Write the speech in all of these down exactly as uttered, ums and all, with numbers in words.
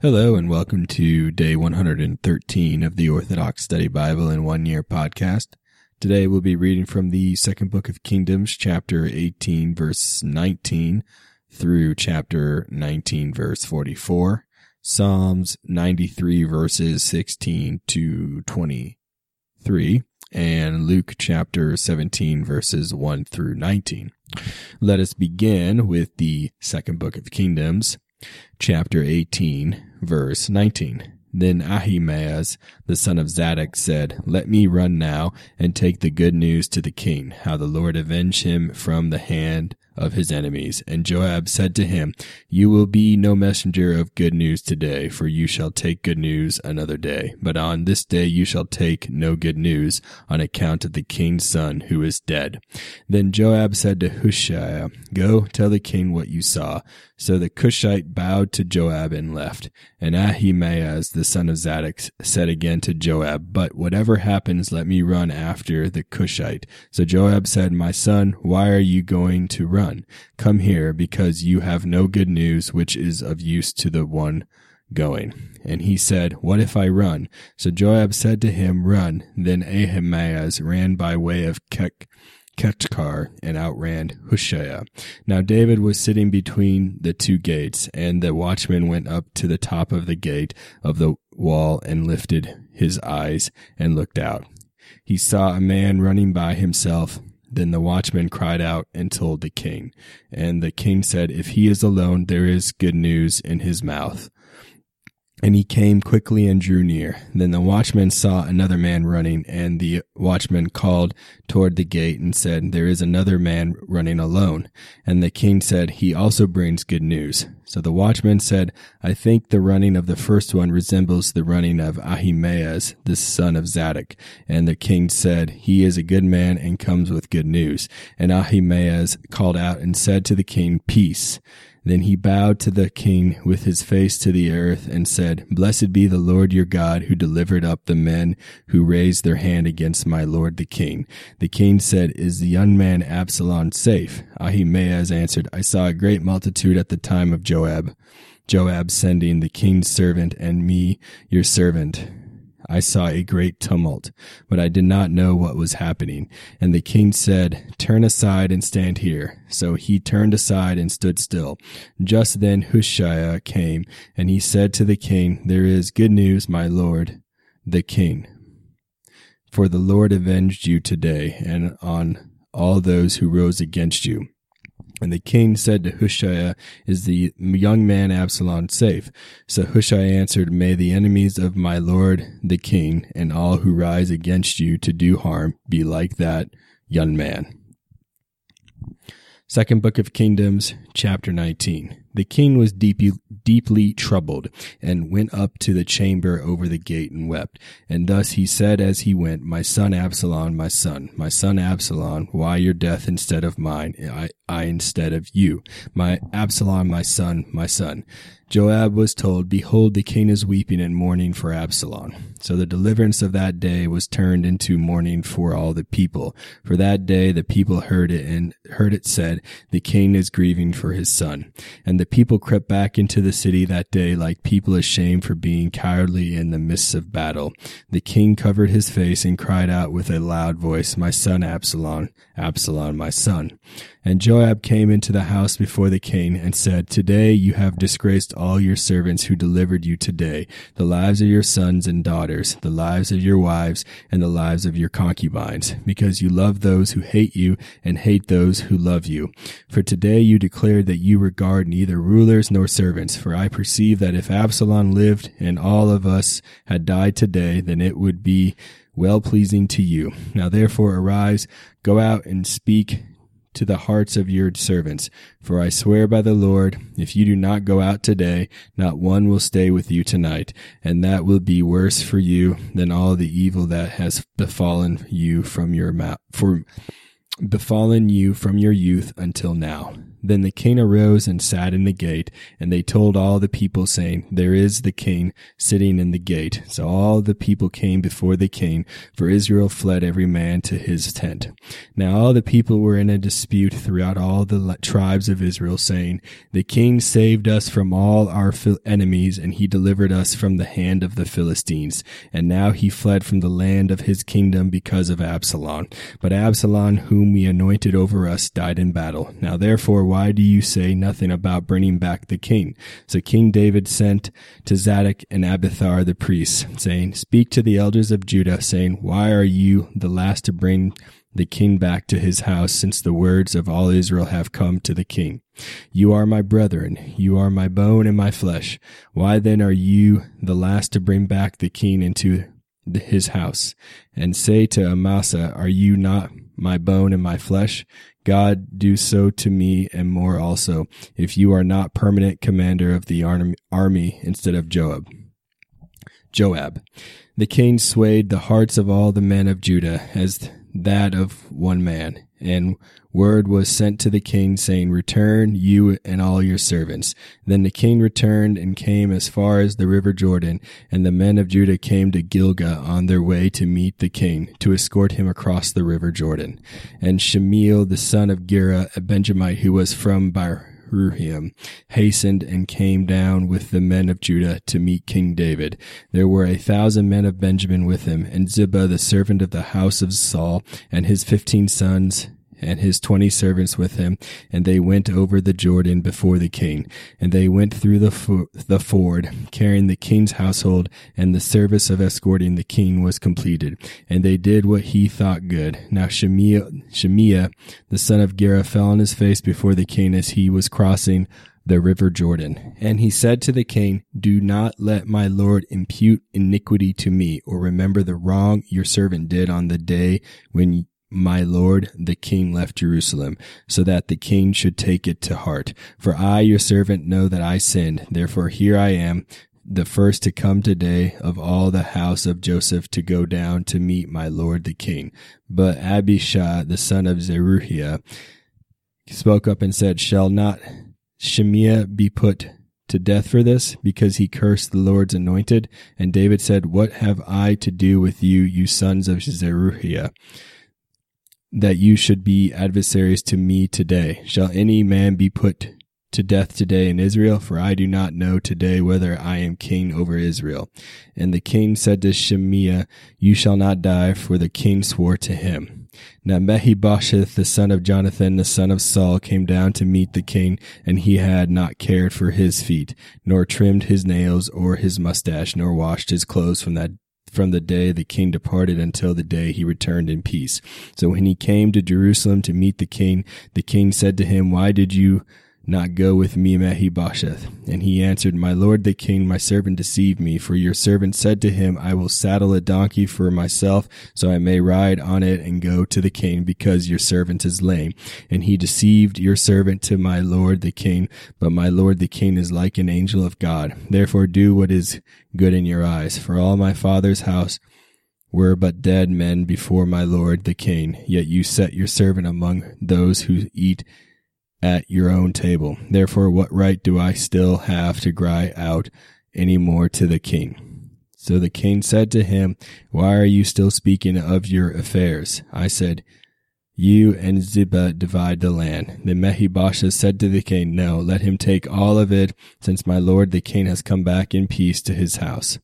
Hello and welcome to day one hundred thirteen of the Orthodox Study Bible in One Year podcast. Today we'll be reading from the second book of Kingdoms, chapter eighteen, verse nineteen, through chapter nineteen, verse forty-four, Psalms ninety-three, verses sixteen to twenty-three, and Luke chapter seventeen, verses one through nineteen. Let us begin with the second book of Kingdoms, chapter eighteen, verse nineteen. Then Ahimaaz, the son of Zadok, said, "Let me run now and take the good news to the king, how the Lord avenged him from the hand of his enemies." And Joab said to him, "You will be no messenger of good news today, for you shall take good news another day. But on this day you shall take no good news on account of the king's son who is dead." Then Joab said to Hushai, "Go tell the king what you saw." So the Cushite bowed to Joab and left. And Ahimaaz, the son of Zadok, said again to Joab, "But whatever happens, let me run after the Cushite." So Joab said, "My son, why are you going to run? Come here, because you have no good news which is of use to the one going." And he said, "What if I run?" So Joab said to him, "Run." Then Ahimaaz ran by way of Kek. Kekar and outran Hushai. Now David was sitting between the two gates, and the watchman went up to the top of the gate of the wall and lifted his eyes and looked out. He saw a man running by himself. Then the watchman cried out and told the king. And the king said, "If he is alone, there is good news in his mouth." And he came quickly and drew near. Then the watchman saw another man running, and the watchman called toward the gate and said, "There is another man running alone." And the king said, "He also brings good news." So the watchman said, "I think the running of the first one resembles the running of Ahimaaz, the son of Zadok." And the king said, "He is a good man and comes with good news." And Ahimaaz called out and said to the king, "Peace." Then he bowed to the king with his face to the earth and said, "Blessed be the Lord your God, who delivered up the men who raised their hand against my lord the king." The king said, "Is the young man Absalom safe?" Ahimaaz answered, "I saw a great multitude at the time of Joab. Joab, Joab sending the king's servant and me, your servant. I saw a great tumult, but I did not know what was happening." And the king said, "Turn aside and stand here." So he turned aside and stood still. Just then Hushai came, and he said to the king, "There is good news, my lord, the king. For the Lord avenged you today and on all those who rose against you." And the king said to Hushai, "Is the young man Absalom safe?" So Hushai answered, "May the enemies of my lord the king and all who rise against you to do harm be like that young man." Second book of Kingdoms, chapter nineteen. The king was deeply, deeply troubled, and went up to the chamber over the gate and wept. And thus he said as he went, "My son Absalom, my son, my son Absalom, why your death instead of mine, I, I instead of you? My Absalom, my son, my son." Joab was told, "Behold, the king is weeping and mourning for Absalom." So the deliverance of that day was turned into mourning for all the people. For that day the people heard it, and heard it said, "The king is grieving for his son." And the people crept back into the city that day like people ashamed for being cowardly in the midst of battle. The king covered his face and cried out with a loud voice, "My son Absalom, Absalom, my son." And Joab came into the house before the king and said, "Today you have disgraced all your servants who delivered you today, the lives of your sons and daughters, the lives of your wives, and the lives of your concubines, because you love those who hate you and hate those who love you. For today you declared that you regard neither rulers nor servants, for I perceive that if Absalom lived and all of us had died today, then it would be well-pleasing to you. Now therefore arise, go out and speak to the hearts of your servants, for I swear by the Lord, if you do not go out today, not one will stay with you tonight, and that will be worse for you than all the evil that has befallen you from your mouth, for befallen you from your youth until now." Then the king arose and sat in the gate, and they told all the people, saying, There is the king sitting in the gate. So all the people came before the king, for Israel fled every man to his tent. Now all the people were in a dispute throughout all the tribes of Israel, saying, The king saved us from all our enemies, and he delivered us from the hand of the Philistines. And now he fled from the land of his kingdom because of Absalom. But Absalom, whom we anointed over us, died in battle. Now therefore, why do you say nothing about bringing back the king? So King David sent to Zadok and Abiathar the priests, saying, Speak to the elders of Judah, saying, Why are you the last to bring the king back to his house, since the words of all Israel have come to the king? You are my brethren, you are my bone and my flesh. Why then are you the last to bring back the king into his house? And say to Amasa, Are you not my bone and my flesh? God, do so to me and more also, if you are not permanent commander of the army instead of Joab. Joab. The king swayed the hearts of all the men of Judah as that of one man, and word was sent to the king, saying, Return, you and all your servants. Then the king returned and came as far as the river Jordan, and the men of Judah came to Gilgal on their way to meet the king, to escort him across the river Jordan. And Shemaiah the son of Gerah, a Benjamite who was from Bar Ruhim, hastened and came down with the men of Judah to meet King David. There were a thousand men of Benjamin with him, and Ziba the servant of the house of Saul, and his fifteen sons, and his twenty servants with him, and they went over the Jordan before the king. And they went through the fo- the ford, carrying the king's household, and the service of escorting the king was completed. And they did what he thought good. Now Shemaiah, Shemaiah the son of Gerah, fell on his face before the king as he was crossing the river Jordan. And he said to the king, Do not let my lord impute iniquity to me, or remember the wrong your servant did on the day when my lord the king left Jerusalem, so that the king should take it to heart. For I, your servant, know that I sinned. Therefore here I am, the first to come today of all the house of Joseph to go down to meet my lord the king. But Abishai the son of Zeruiah spoke up and said, Shall not Shimei be put to death for this, because he cursed the Lord's anointed? And David said, What have I to do with you, you sons of Zeruiah, that you should be adversaries to me today? Shall any man be put to death today in Israel? For I do not know today whether I am king over Israel. And the king said to Shimei, You shall not die, for the king swore to him. Now Mephibosheth the son of Jonathan, the son of Saul, came down to meet the king, and he had not cared for his feet, nor trimmed his nails or his mustache, nor washed his clothes from that from the day the king departed until the day he returned in peace. So when he came to Jerusalem to meet the king, the king said to him, Why did you not go with me, Mephibosheth? And he answered, My lord the king, my servant deceived me, for your servant said to him, I will saddle a donkey for myself, so I may ride on it and go to the king, because your servant is lame. And he deceived your servant to my lord the king, but my lord the king is like an angel of God. Therefore do what is good in your eyes, for all my father's house were but dead men before my lord the king, yet you set your servant among those who eat at your own table. Therefore, what right do I still have to cry out any more to the king? So the king said to him, Why are you still speaking of your affairs? I said, You and Ziba divide the land. Then Mephibosheth said to the king, No, let him take all of it, since my lord the king has come back in peace to his house.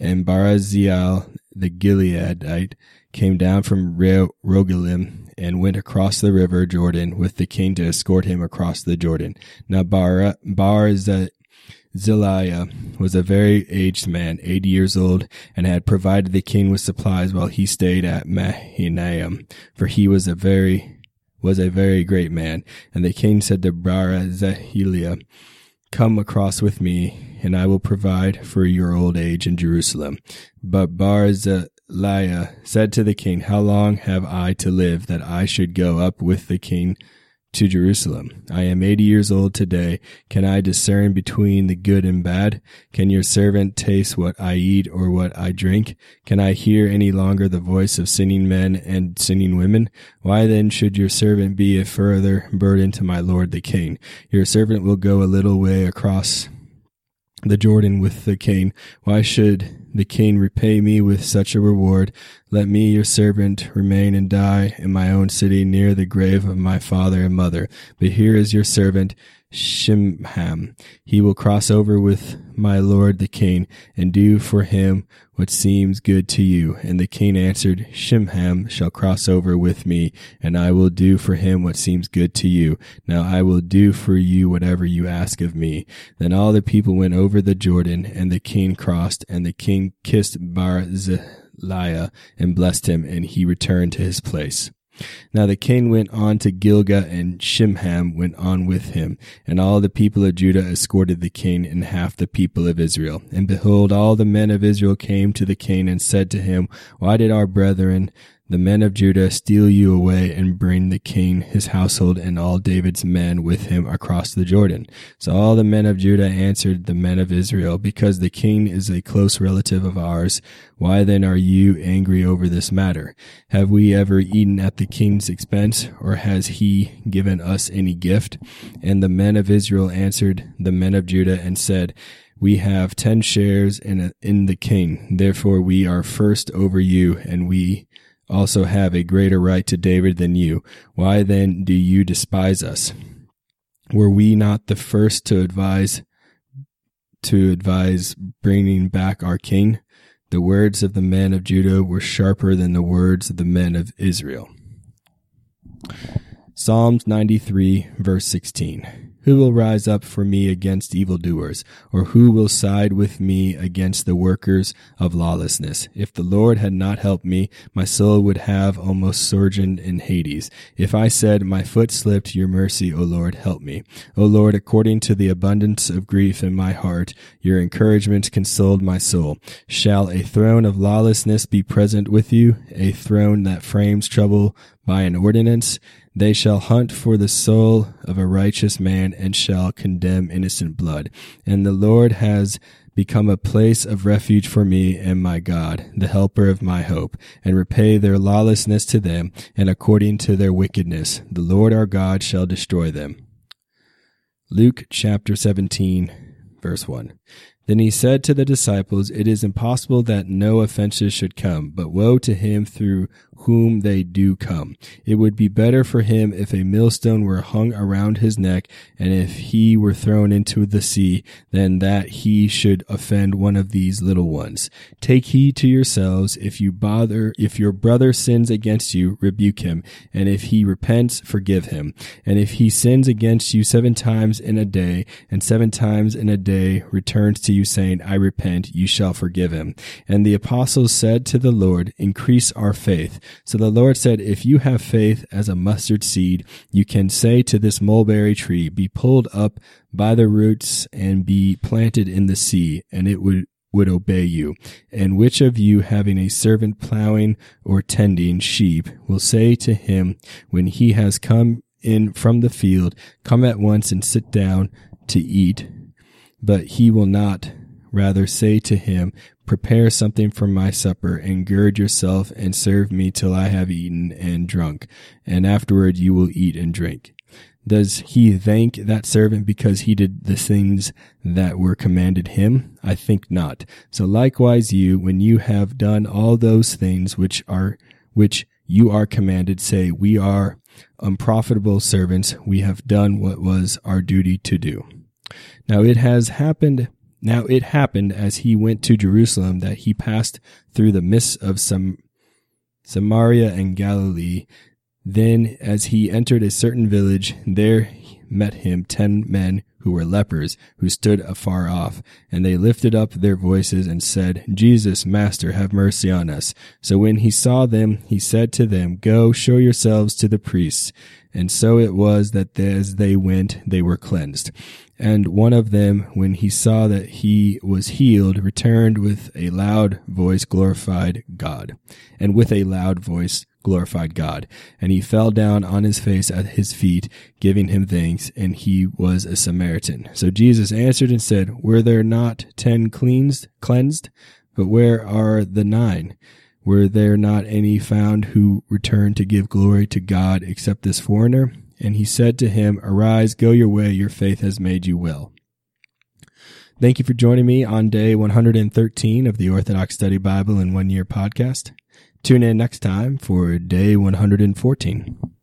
And Barzillai the Gileadite came down from Rogelim and went across the river Jordan with the king to escort him across the Jordan. Now Bar, Barzillai was a very aged man, eighty years old, and had provided the king with supplies while he stayed at Mahanaim, for he was a very was a very great man. And the king said to Barzillai, Come across with me, and I will provide for your old age in Jerusalem. But Barzillai said to the king, How long have I to live that I should go up with the king to Jerusalem. I am eighty years old today. Can I discern between the good and bad? Can your servant taste what I eat or what I drink? Can I hear any longer the voice of sinning men and sinning women? Why then should your servant be a further burden to my lord the king? Your servant will go a little way across the Jordan with the king. Why should the king repay me with such a reward? Let me, your servant, remain and die in my own city near the grave of my father and mother. But here is your servant, Chimham. He will cross over with my lord the king and do for him what seems good to you. And the king answered, Chimham shall cross over with me, and I will do for him what seems good to you. Now I will do for you whatever you ask of me. Then all the people went over the Jordan, and the king crossed, and the king kissed Barzillai and blessed him, and he returned to his place. Now the king went on to Gilgal, and Chimham went on with him, and all the people of Judah escorted the king and half the people of Israel. And behold, all the men of Israel came to the king and said to him, Why did our brethren, the men of Judah, steal you away and bring the king, his household, and all David's men with him across the Jordan? So all the men of Judah answered the men of Israel, Because the king is a close relative of ours, why then are you angry over this matter? Have we ever eaten at the king's expense, or has he given us any gift? And the men of Israel answered the men of Judah and said, We have ten shares in, a, in the king, therefore we are first over you, and we also have a greater right to David than you. Why then do you despise us? Were we not the first to advise to advise bringing back our king? The words of the men of Judah were sharper than the words of the men of Israel. Psalms ninety-three, verse sixteen. Who will rise up for me against evildoers, or who will side with me against the workers of lawlessness? If the Lord had not helped me, my soul would have almost sojourned in Hades. If I said, My foot slipped, your mercy, O Lord, help me. O Lord, according to the abundance of grief in my heart, your encouragement consoled my soul. Shall a throne of lawlessness be present with you, a throne that frames trouble by an ordinance? They shall hunt for the soul of a righteous man and shall condemn innocent blood. And the Lord has become a place of refuge for me and my God, the helper of my hope, and repay their lawlessness to them, and according to their wickedness, the Lord our God shall destroy them. Luke chapter seventeen, verse one. Then he said to the disciples, It is impossible that no offenses should come, but woe to him through whom they do come. It would be better for him if a millstone were hung around his neck, and if he were thrown into the sea, than that he should offend one of these little ones. Take heed to yourselves. If you bother, if your brother sins against you, rebuke him, and if he repents, forgive him. And if he sins against you seven times in a day, and seven times in a day returns to you saying, I repent, you shall forgive him. And the apostles said to the Lord, Increase our faith. So the Lord said, If you have faith as a mustard seed, you can say to this mulberry tree, Be pulled up by the roots and be planted in the sea, and it would would obey you. And which of you, having a servant plowing or tending sheep, will say to him when he has come in from the field, Come at once and sit down to eat? But he will not rather say to him, Prepare something for my supper, and gird yourself, and serve me till I have eaten and drunk, and afterward you will eat and drink. Does he thank that servant because he did the things that were commanded him? I think not. So likewise you, when you have done all those things which are which you are commanded, say, We are unprofitable servants, we have done what was our duty to do. Now it has happened, now it happened as he went to Jerusalem that he passed through the midst of Sam, Samaria and Galilee. Then as he entered a certain village, there met him ten men who were lepers, who stood afar off. And they lifted up their voices and said, Jesus, Master, have mercy on us. So when he saw them, he said to them, Go, show yourselves to the priests. And so it was that as they went, they were cleansed. And one of them, when he saw that he was healed, returned with a loud voice, glorified God, and with a loud voice glorified God, and he fell down on his face at his feet, giving him thanks, and he was a Samaritan. So Jesus answered and said, Were there not ten cleansed, cleansed? But where are the nine? Were there not any found who returned to give glory to God except this foreigner? And he said to him, Arise, go your way, your faith has made you well. Thank you for joining me on day one hundred thirteen of the Orthodox Study Bible in One Year podcast. Tune in next time for day one hundred fourteen.